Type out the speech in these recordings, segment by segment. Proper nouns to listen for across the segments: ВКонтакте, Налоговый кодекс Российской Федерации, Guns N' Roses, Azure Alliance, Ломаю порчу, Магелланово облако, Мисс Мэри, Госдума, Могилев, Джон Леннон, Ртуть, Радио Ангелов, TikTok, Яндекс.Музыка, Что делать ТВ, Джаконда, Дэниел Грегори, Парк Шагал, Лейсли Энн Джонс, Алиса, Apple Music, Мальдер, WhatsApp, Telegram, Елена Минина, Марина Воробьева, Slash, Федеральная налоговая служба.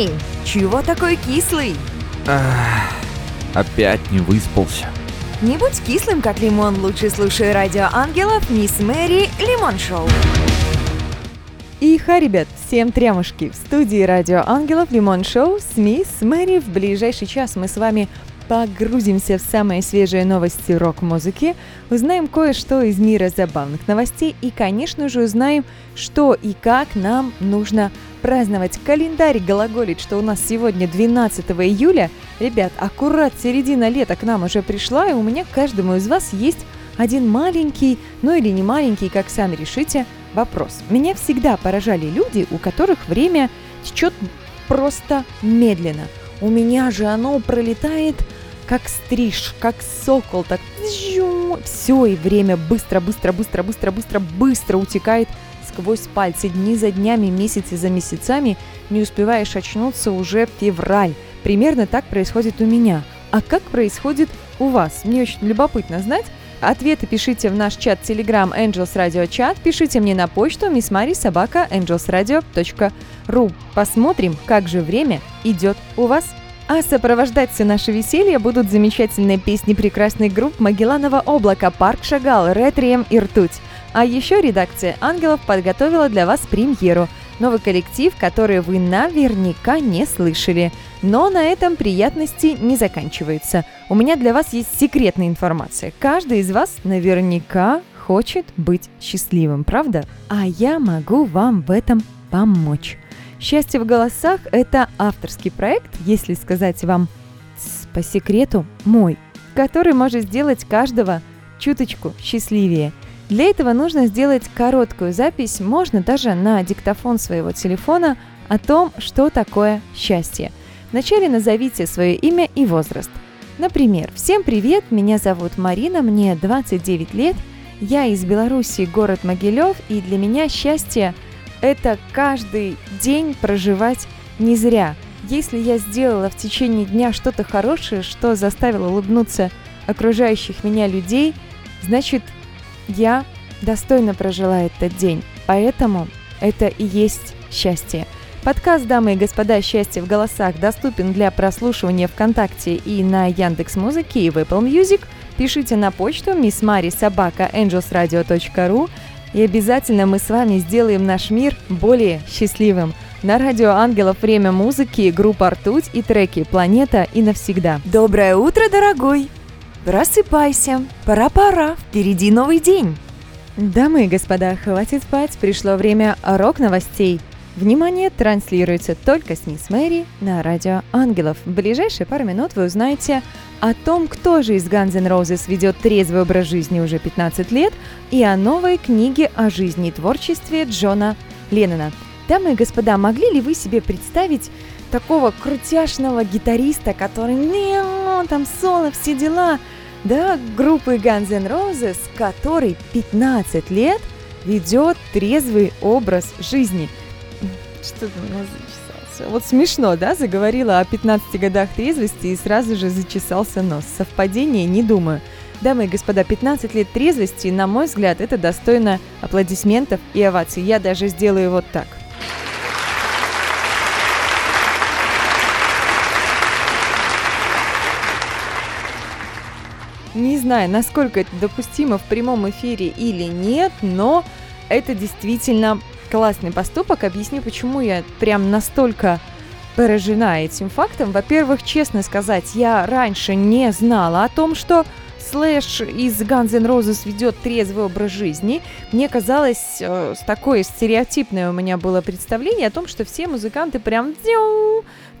Эй, чего такой кислый? Ах, опять не выспался. Не будь кислым, как лимон, лучше слушай Радио Ангелов, Мисс Мэри, Лимон Шоу. Иха, ребят, всем трямушки. В студии Радио Ангелов, Лимон Шоу с Мисс Мэри. В ближайший час мы с вами погрузимся в самые свежие новости рок-музыки, узнаем кое-что из мира забавных новостей и, конечно же, узнаем, что и как нам нужно праздновать. Календарь глаголит, что у нас сегодня 12 июля. Ребят, аккурат середина лета к нам уже пришла, и у меня к каждому из вас есть один маленький, ну или не маленький, как сами решите, вопрос. Меня всегда поражали люди, у которых время течет просто медленно. У меня же оно пролетает как стриж, как сокол, так все, и время быстро утекает сквозь пальцы. Дни за днями, месяцы за месяцами, не успеваешь очнуться, уже февраль. Примерно так происходит у меня. А как происходит у вас? Мне очень любопытно знать. Ответы пишите в наш чат Telegram Angels Radio Chat, пишите мне на почту missmari@angelsradio.ru. Посмотрим, как же время идет у вас. А сопровождать все наше веселье будут замечательные песни прекрасных групп Магелланово Облака, Парк Шагал, Retrium и Ртуть. А еще редакция Ангелов подготовила для вас премьеру. Новый коллектив, который вы наверняка не слышали. Но на этом приятности не заканчиваются. У меня для вас есть секретная информация. Каждый из вас наверняка хочет быть счастливым, правда? А я могу вам в этом помочь. «Счастье в голосах» — это авторский проект, если сказать вам по секрету, мой, который может сделать каждого чуточку счастливее. Для этого нужно сделать короткую запись, можно даже на диктофон своего телефона, о том, что такое счастье. Вначале назовите свое имя и возраст. Например, «Всем привет, меня зовут Марина, мне 29 лет, я из Беларуси, город Могилев, и для меня счастье – это каждый день проживать не зря. Если я сделала в течение дня что-то хорошее, что заставило улыбнуться окружающих меня людей, значит, я достойно прожила этот день, поэтому это и есть счастье». Подкаст, дамы и господа, «Счастье в голосах» доступен для прослушивания ВКонтакте и на Яндекс.Музыке и в Apple Music. Пишите на почту missmari@angelsradio.ru, и обязательно мы с вами сделаем наш мир более счастливым. На Радио Ангелов время музыки, группа «Ртуть» и треки «Планета» и «Навсегда». Доброе утро, дорогой! Просыпайся! Пора-пора! Впереди новый день! Дамы и господа, хватит спать, пришло время рок-новостей. Внимание, транслируется только с Мисс Мэри на Радио Ангелов. В ближайшие пару минут вы узнаете о том, кто же из Guns N' Roses ведет трезвый образ жизни уже 15 лет, и о новой книге о жизни и творчестве Джона Леннона. Дамы и господа, могли ли вы себе представить такого крутяшного гитариста, который там соло, все дела, да, группы Guns N' Roses, который 15 лет ведет трезвый образ жизни? Что-то у меня зачесался. Вот смешно, да? Заговорила о 15 годах трезвости и сразу же зачесался нос. Совпадение, не думаю. Дамы и господа, 15 лет трезвости, на мой взгляд, это достойно аплодисментов и оваций. Я даже сделаю вот так. Не знаю, насколько это допустимо в прямом эфире или нет, но это действительно классный поступок. Объясню, почему я прям настолько поражена этим фактом. Во-первых, честно сказать, я раньше не знала о том, что Slash из Guns N' Roses ведет трезвый образ жизни. Мне казалось, такое стереотипное у меня было представление о том, что все музыканты прям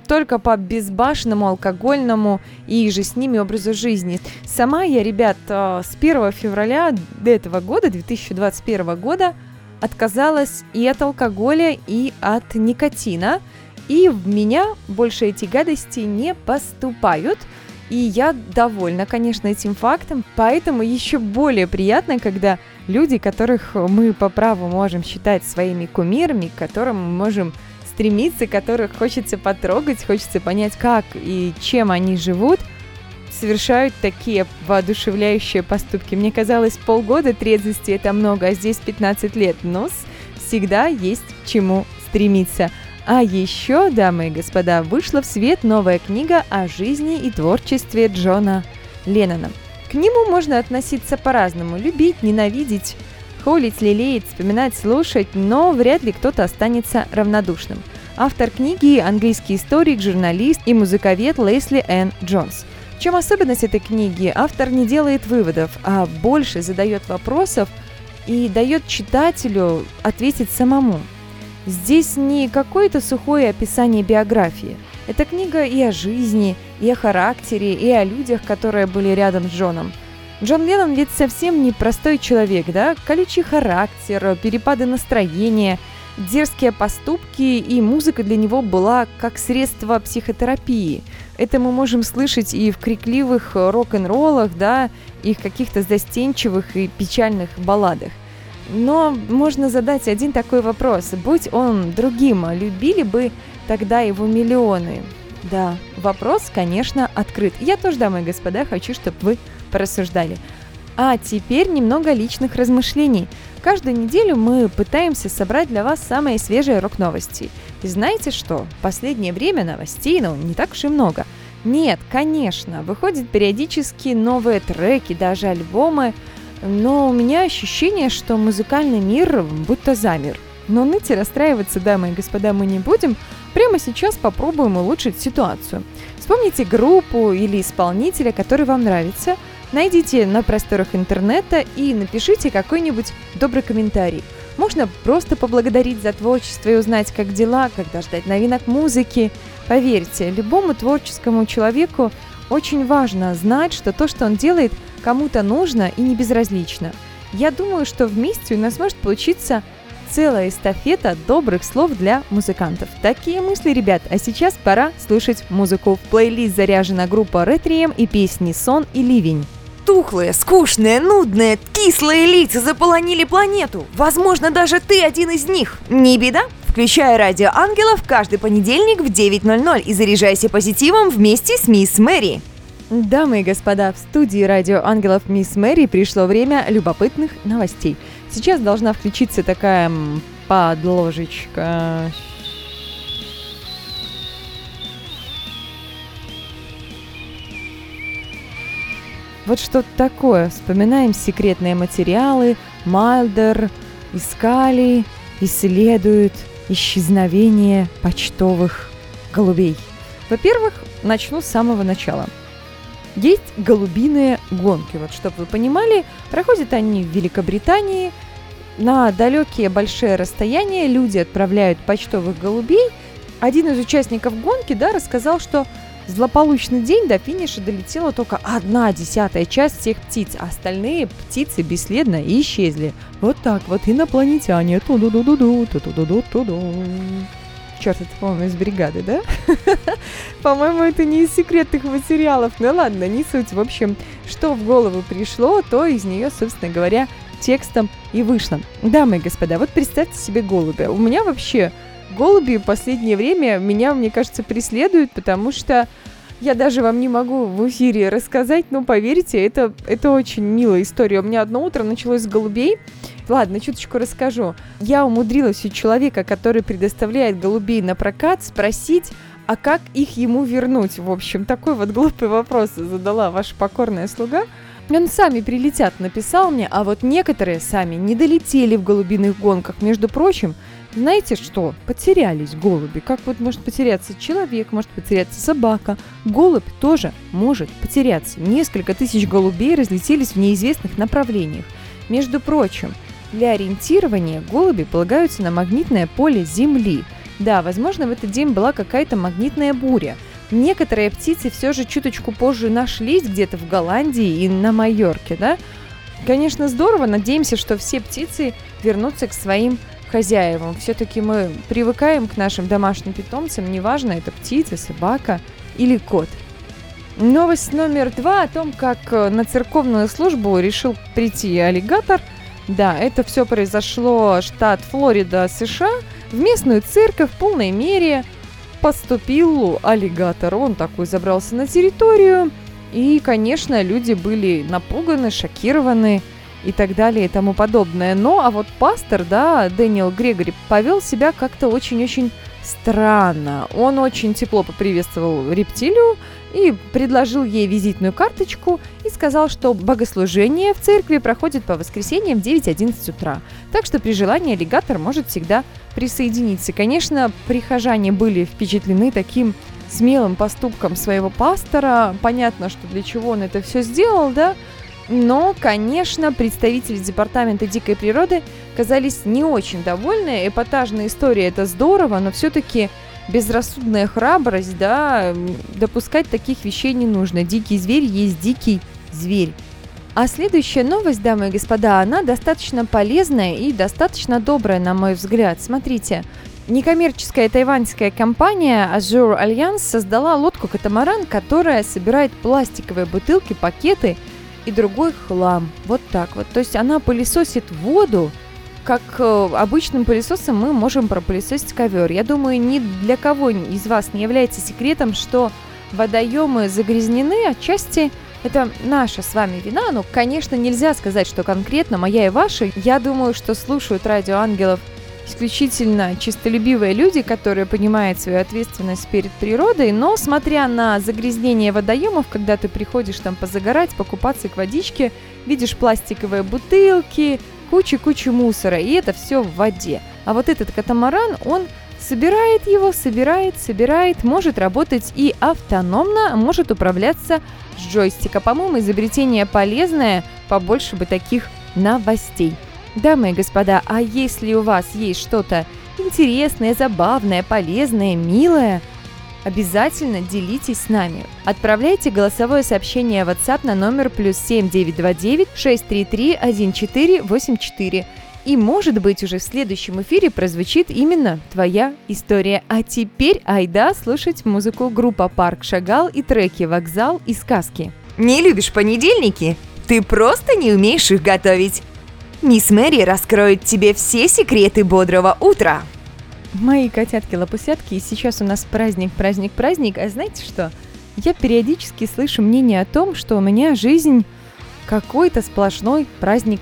только по безбашенному, алкогольному и же с ними образу жизни. Сама я, ребят, с 1 февраля этого года, 2021 года, отказалась и от алкоголя, и от никотина, и в меня больше эти гадости не поступают, и я довольна, конечно, этим фактом, поэтому еще более приятно, когда люди, которых мы по праву можем считать своими кумирами, к которым мы можем стремиться, которых хочется потрогать, хочется понять, как и чем они живут, совершают такие воодушевляющие поступки. Мне казалось, полгода трезвости — это много, а здесь 15 лет. Но всегда есть к чему стремиться. А еще, дамы и господа, вышла в свет новая книга о жизни и творчестве Джона Леннона. К нему можно относиться по-разному, любить, ненавидеть, холить, лелеять, вспоминать, слушать, но вряд ли кто-то останется равнодушным. Автор книги – английский историк, журналист и музыковед Лейсли Энн Джонс. В чем особенность этой книги? Автор не делает выводов, а больше задает вопросов и дает читателю ответить самому. Здесь не какое-то сухое описание биографии. Это книга и о жизни, и о характере, и о людях, которые были рядом с Джоном. Джон Леннон ведь совсем не простой человек, да? Колючий характер, перепады настроения, дерзкие поступки, и музыка для него была как средство психотерапии. Это мы можем слышать и в крикливых рок-н-роллах, да, и в каких-то застенчивых и печальных балладах. Но можно задать один такой вопрос. Будь он другим, любили бы тогда его миллионы? Да, вопрос, конечно, открыт. Я тоже, дамы и господа, хочу, чтобы вы порассуждали. А теперь немного личных размышлений. Каждую неделю мы пытаемся собрать для вас самые свежие рок-новости. И знаете что? В последнее время новостей, не так уж и много. Нет, конечно, выходят периодически новые треки, даже альбомы, но у меня ощущение, что музыкальный мир будто замер. Но ныть и расстраиваться, дамы и господа, мы не будем. Прямо сейчас попробуем улучшить ситуацию. Вспомните группу или исполнителя, который вам нравится. Найдите на просторах интернета и напишите какой-нибудь добрый комментарий. Можно просто поблагодарить за творчество и узнать, как дела, когда ждать новинок музыки. Поверьте, любому творческому человеку очень важно знать, что то, что он делает, кому-то нужно и не безразлично. Я думаю, что вместе у нас может получиться целая эстафета добрых слов для музыкантов. Такие мысли, ребят, а сейчас пора слушать музыку. В плейлист заряжена группа Retrium и песни «Сон» и «Ливень». Тухлые, скучные, нудные, кислые лица заполонили планету. Возможно, даже ты один из них. Не беда. Включай «Радио Ангелов» каждый понедельник в 9:00 и заряжайся позитивом вместе с Мисс Мэри. Дамы и господа, в студии «Радио Ангелов» Мисс Мэри пришло время любопытных новостей. Сейчас должна включиться такая подложечка. Вот что-то такое. Вспоминаем секретные материалы. Мальдер, искали, исследуют исчезновение почтовых голубей. Во-первых, начну с самого начала. Есть голубиные гонки. Вот, чтобы вы понимали, проходят они в Великобритании. На далекие большие расстояния люди отправляют почтовых голубей. Один из участников гонки, да, рассказал, что в злополучный день до финиша долетела только 1/10 всех птиц, а остальные птицы бесследно исчезли. Вот так вот, инопланетяне. Черт, это, по-моему, из бригады, да? По-моему, это не из секретных материалов. Ну ладно, не суть. В общем, что в голову пришло, то из нее, собственно говоря, текстом и вышло. Дамы и господа, вот представьте себе голубя. У меня вообще голуби в последнее время мне кажется, преследуют, потому что я даже вам не могу в эфире рассказать, но поверьте, это очень милая история. У меня одно утро началось с голубей. Ладно, чуточку расскажу. Я умудрилась у человека, который предоставляет голубей на прокат, спросить, а как их ему вернуть? В общем, такой вот глупый вопрос задала ваша покорная слуга. Он «Сами прилетят», написал мне, а вот некоторые сами не долетели в голубиных гонках. Между прочим, знаете что? Потерялись голуби. Как вот может потеряться человек, может потеряться собака. Голубь тоже может потеряться. Несколько тысяч голубей разлетелись в неизвестных направлениях. Между прочим, для ориентирования голуби полагаются на магнитное поле Земли. Да, возможно, в этот день была какая-то магнитная буря. Некоторые птицы все же чуточку позже нашлись где-то в Голландии и на Майорке, да? Конечно, здорово. Надеемся, что все птицы вернутся к своим хозяевам. Все-таки мы привыкаем к нашим домашним питомцам, неважно, это птица, собака или кот. Новость номер 2 о том, как на церковную службу решил прийти аллигатор. Да, это все произошло, штат Флорида, США. В местную церковь в полной мере поступил аллигатор. Он такой забрался на территорию. И, конечно, люди были напуганы, шокированы. и так далее и тому подобное. Ну, а вот пастор, да, Дэниел Грегори, повел себя как-то очень-очень странно. Он очень тепло поприветствовал рептилию и предложил ей визитную карточку и сказал, что богослужение в церкви проходит по воскресеньям в 9-11 утра. Так что при желании аллигатор может всегда присоединиться. Конечно, прихожане были впечатлены таким смелым поступком своего пастора. Понятно, что для чего он это все сделал, да? Но, конечно, представители департамента дикой природы казались не очень довольны. Эпатажная история – это здорово, но все-таки безрассудная храбрость, да, допускать таких вещей не нужно. Дикий зверь есть дикий зверь. А следующая новость, дамы и господа, она достаточно полезная и достаточно добрая, на мой взгляд. Смотрите. Некоммерческая тайваньская компания Azure Alliance создала лодку-катамаран, которая собирает пластиковые бутылки, пакеты и другой хлам. Вот так вот. То есть она пылесосит воду, как обычным пылесосом мы можем пропылесосить ковер. Я думаю, ни для кого из вас не является секретом, что водоемы загрязнены. Отчасти это наша с вами вина. Но, конечно, нельзя сказать, что конкретно моя и ваша. Я думаю, что слушают Радио Ангелов исключительно чистолюбивые люди, которые понимают свою ответственность перед природой, но, смотря на загрязнение водоемов, когда ты приходишь там позагорать, покупаться к водичке, видишь пластиковые бутылки, кучу мусора, и это все в воде. А вот этот катамаран, он собирает его, собирает, может работать и автономно, может управляться с джойстика. По-моему, изобретение полезное, побольше бы таких новостей. Дамы и господа, а если у вас есть что-то интересное, забавное, полезное, милое, обязательно делитесь с нами. Отправляйте голосовое сообщение в WhatsApp на номер +7 929 633 1484. И, может быть, уже в следующем эфире прозвучит именно твоя история. А теперь айда слушать музыку. Группа «Парк Шагал» и треки «Вокзал» и «Сказки». Не любишь понедельники? Ты просто не умеешь их готовить. Мисс Мэри раскроет тебе все секреты бодрого утра. Мои котятки-лопусятки, сейчас у нас праздник. А знаете что? Я периодически слышу мнение о том, что у меня жизнь какой-то сплошной праздник.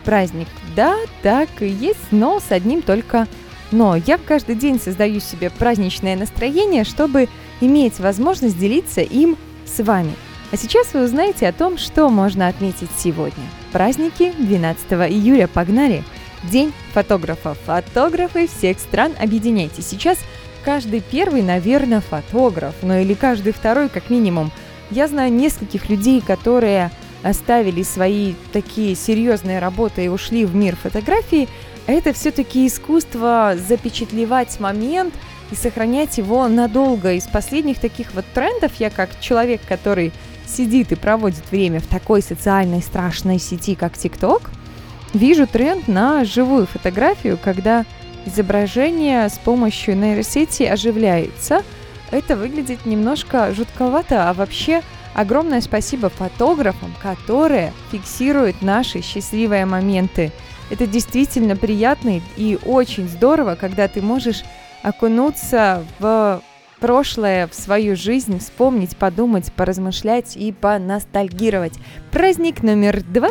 Да, так и есть, но с одним только «но». Я каждый день создаю себе праздничное настроение, чтобы иметь возможность делиться им с вами. А сейчас вы узнаете о том, что можно отметить сегодня. Праздники 12 июля. Погнали! День фотографа. Фотографы всех стран, объединяйтесь. Сейчас каждый первый, наверное, фотограф, ну или каждый второй, как минимум. Я знаю нескольких людей, которые оставили свои такие серьезные работы и ушли в мир фотографии. Это все-таки искусство запечатлевать момент и сохранять его надолго. Из последних таких вот трендов я, как человек, который сидит и проводит время в такой социальной страшной сети, как TikTok, вижу тренд на живую фотографию, когда изображение с помощью нейросети оживляется. Это выглядит немножко жутковато, а вообще огромное спасибо фотографам, которые фиксируют наши счастливые моменты. Это действительно приятно и очень здорово, когда ты можешь окунуться в прошлое, в свою жизнь, вспомнить, подумать, поразмышлять и поностальгировать. Праздник номер 2.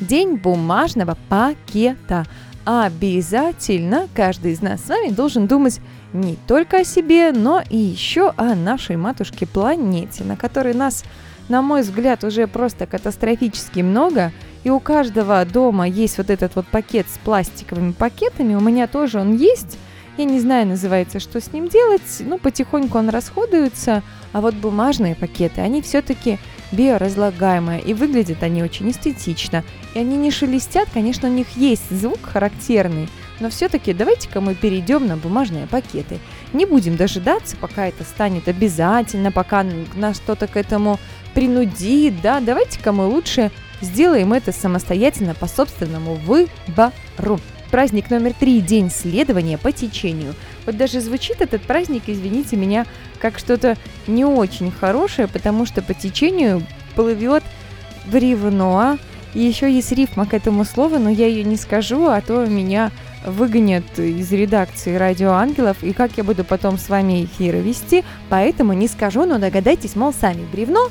День бумажного пакета. Обязательно каждый из нас с вами должен думать не только о себе, но и еще о нашей матушке-планете, на которой нас, на мой взгляд, уже просто катастрофически много. И у каждого дома есть вот этот вот пакет с пластиковыми пакетами. У меня тоже он есть. Я не знаю, называется, что с ним делать, ну, потихоньку он расходуется, а вот бумажные пакеты, они все-таки биоразлагаемые, и выглядят они очень эстетично, и они не шелестят, конечно, у них есть звук характерный, но все-таки давайте-ка мы перейдем на бумажные пакеты. Не будем дожидаться, пока это станет обязательно, пока нас что-то к этому принудит, да, давайте-ка мы лучше сделаем это самостоятельно по собственному выбору. Праздник номер 3. День следования по течению. Вот даже звучит этот праздник, извините меня, как что-то не очень хорошее, потому что по течению плывет бревно. И еще есть рифма к этому слову, но я ее не скажу, а то меня выгонят из редакции Радио Ангелов, и как я буду потом с вами эфиры вести, поэтому не скажу, но догадайтесь, мол, сами. Бревно?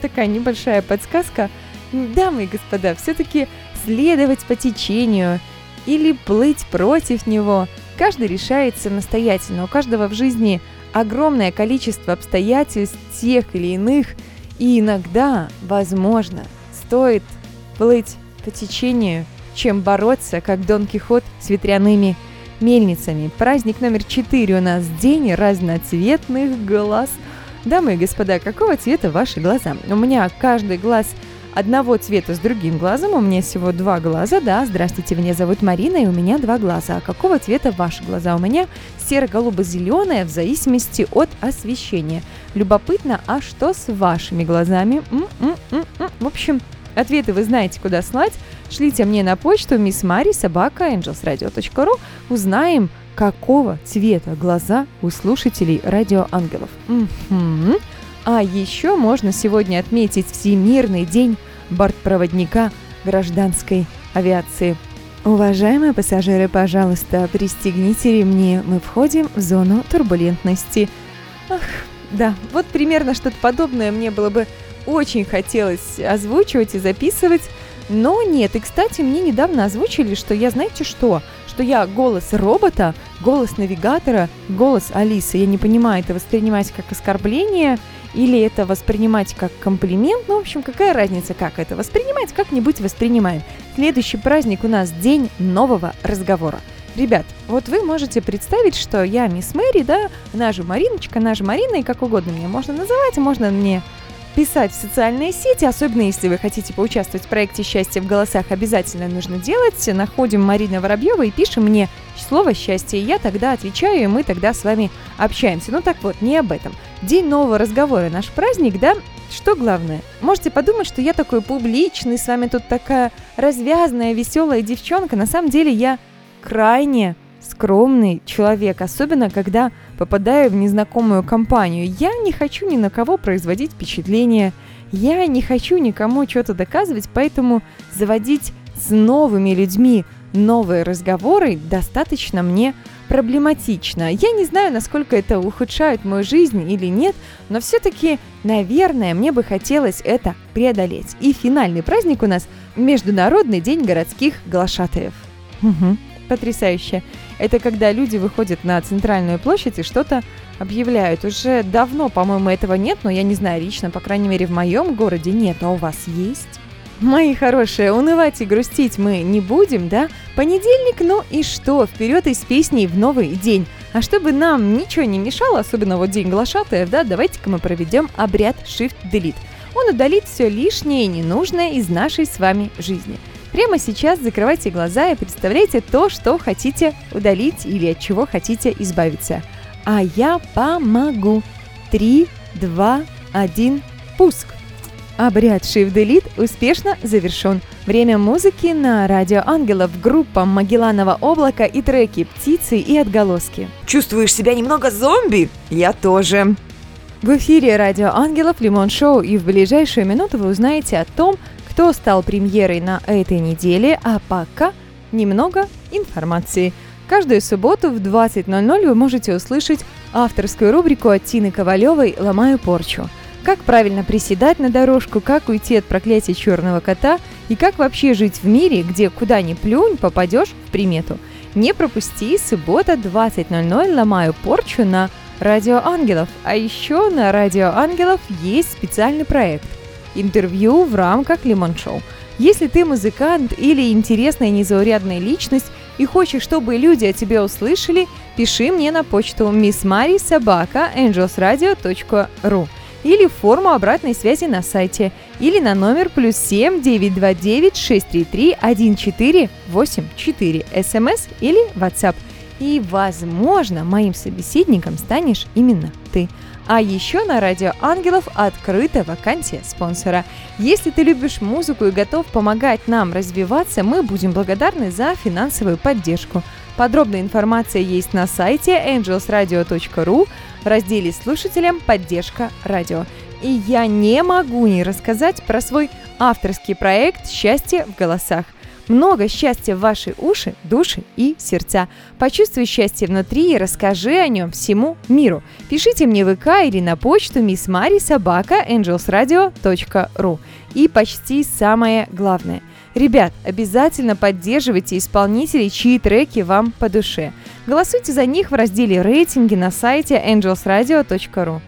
Такая небольшая подсказка. дамы и господа, все-таки следовать по течению или плыть против него каждый решает самостоятельно. У каждого в жизни огромное количество обстоятельств тех или иных, и иногда, возможно, стоит плыть по течению, чем бороться, как Дон Кихот с ветряными мельницами. Праздник номер 4 у нас день разноцветных глаз. Дамы и господа, какого цвета ваши глаза? У меня каждый глаз одного цвета с другим глазом. У меня всего 2 глаза. Да, здравствуйте, меня зовут Марина, и у меня 2 глаза. А какого цвета ваши глаза? У меня серо-голубо-зеленое в зависимости от освещения. Любопытно, а что с вашими глазами? В общем, ответы вы знаете, куда слать. Шлите мне на почту missmari@angelsradio.ru. Узнаем, какого цвета глаза у слушателей Радио Ангелов. А еще можно сегодня отметить Всемирный день бортпроводника гражданской авиации. Уважаемые пассажиры, пожалуйста, пристегните ремни. Мы входим в зону турбулентности. Ах, да, вот примерно что-то подобное мне было бы очень хотелось озвучивать и записывать, но нет. И, кстати, мне недавно озвучили, что я, знаете что? Что я голос робота, голос навигатора, голос Алисы. Я не понимаю, это воспринимать как оскорбление или это воспринимать как комплимент. Ну, в общем, какая разница, как это воспринимать, как-нибудь воспринимаем. Следующий праздник у нас день нового разговора. Ребят, вот вы можете представить, что я мисс Мэри, да, она же Мариночка, она же Марина, и как угодно меня можно называть, можно мне писать в социальные сети, особенно если вы хотите поучаствовать в проекте «Счастье в голосах», обязательно нужно делать. Находим Марину Воробьеву и пишем мне слово «счастье», и я тогда отвечаю, и мы тогда с вами общаемся. Ну так вот, не об этом. День нового разговора, наш праздник, да? Что главное? Можете подумать, что я такой публичный, с вами тут такая развязная, веселая девчонка. На самом деле я крайне скромный человек, особенно когда попадаю в незнакомую компанию. Я не хочу ни на кого производить впечатление, я не хочу никому что-то доказывать, поэтому заводить с новыми людьми новые разговоры достаточно мне проблематично. Я не знаю, насколько это ухудшает мою жизнь или нет, но все-таки, наверное, мне бы хотелось это преодолеть. И финальный праздник у нас – Международный день городских глашатаев. Угу. Потрясающе. Это когда люди выходят на центральную площадь и что-то объявляют. Уже давно, по-моему, этого нет, но я не знаю лично, по крайней мере, в моем городе нет, а у вас есть? Мои хорошие, унывать и грустить мы не будем, да? Понедельник, ну и что? Вперед из песней в новый день. А чтобы нам ничего не мешало, особенно вот день глашатаев, да, давайте-ка мы проведем обряд Shift-Delete. Он удалит все лишнее и ненужное из нашей с вами жизни. Прямо сейчас закрывайте глаза и представляйте то, что хотите удалить или от чего хотите избавиться. А я помогу. 3, 2, 1, пуск! Обряд Shift-Delete успешно завершен. Время музыки на Радио Ангелов, группа Магелланово облако и треки «Птицы» и «Отголоски». Чувствуешь себя немного зомби? Я тоже. В эфире Радио Ангелов, Лимон Шоу, и в ближайшую минуту вы узнаете о том, кто стал премьерой на этой неделе, а пока немного информации. Каждую субботу в 20:00 вы можете услышать авторскую рубрику от Тины Ковалевой «Ломаю порчу». Как правильно приседать на дорожку, как уйти от проклятия черного кота и как вообще жить в мире, где куда ни плюнь, попадешь в примету. Не пропусти, суббота 20:00 «Ломаю порчу» на Радио Ангелов. А еще на Радио Ангелов есть специальный проект «Интервью в рамках Лимон Шоу». Если ты музыкант или интересная незаурядная личность и хочешь, чтобы люди о тебе услышали, пиши мне на почту missmari@angelsradio.ru или в форму обратной связи на сайте, или на номер +7 929 633 1484, СМС или WhatsApp. И, возможно, моим собеседником станешь именно ты. А еще на Радио Ангелов открыта вакансия спонсора. Если ты любишь музыку и готов помогать нам развиваться, мы будем благодарны за финансовую поддержку. Подробная информация есть на сайте angelsradio.ru в разделе «Слушателям. Поддержка радио». И я не могу не рассказать про свой авторский проект «Счастье в голосах». Много счастья в ваши уши, души и сердца. Почувствуй счастье внутри и расскажи о нем всему миру. Пишите мне в ВК или на почту missmari@angelsradio.ru. И почти самое главное. Ребят, обязательно поддерживайте исполнителей, чьи треки вам по душе. Голосуйте за них в разделе «Рейтинги» на сайте angelsradio.ru.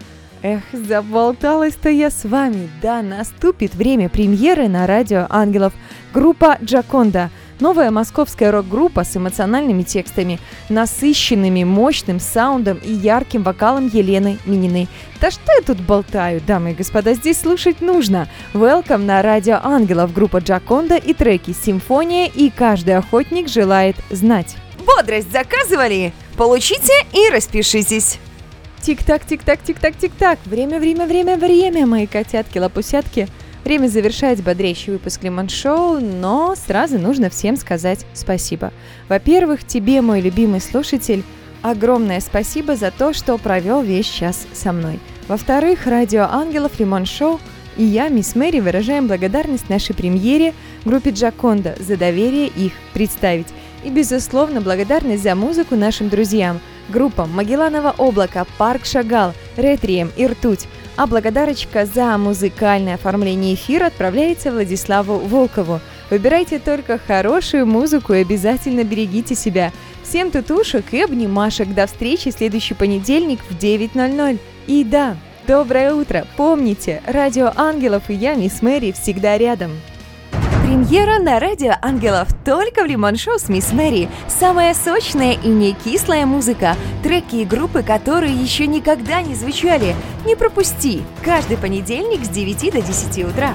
Эх, заболталась-то я с вами. Да, наступит время премьеры на Радио Ангелов. Группа «Джаконда». Новая московская рок-группа с эмоциональными текстами, насыщенными мощным саундом и ярким вокалом Елены Минины. Да что я тут болтаю, дамы и господа, здесь слушать нужно. Welcome на Радио Ангелов, группа «Джаконда» и треки «Симфония» и «Каждый охотник желает знать». Бодрость заказывали? Получите и распишитесь. Тик-так, тик-так, тик-так, тик-так. Время, мои котятки-лопусятки. Время завершать бодрящий выпуск «Лимон Шоу», но сразу нужно всем сказать спасибо. Во-первых, тебе, мой любимый слушатель, огромное спасибо за то, что провел весь час со мной. Во-вторых, Радио Ангелов, «Лимон Шоу» и я, Мисс Мэри, выражаем благодарность нашей премьере, группе «Джаконда», за доверие их представить. И, безусловно, благодарность за музыку нашим друзьям, группам «Магелланово облако», «Парк Шагал», «Retrium» и «Ртуть». А благодарочка за музыкальное оформление эфира отправляется Владиславу Волкову. Выбирайте только хорошую музыку и обязательно берегите себя. Всем тутушек и обнимашек. До встречи в следующий понедельник в 9:00. И да, доброе утро. Помните, Радио Ангелов и я, Мисс Мэри, всегда рядом. Премьера на Радио Ангелов только в «Лимон Шоу» с Мисс Мэри. Самая сочная и не кислая музыка. Треки и группы, которые еще никогда не звучали. Не пропусти. Каждый понедельник с 9 до 10 утра.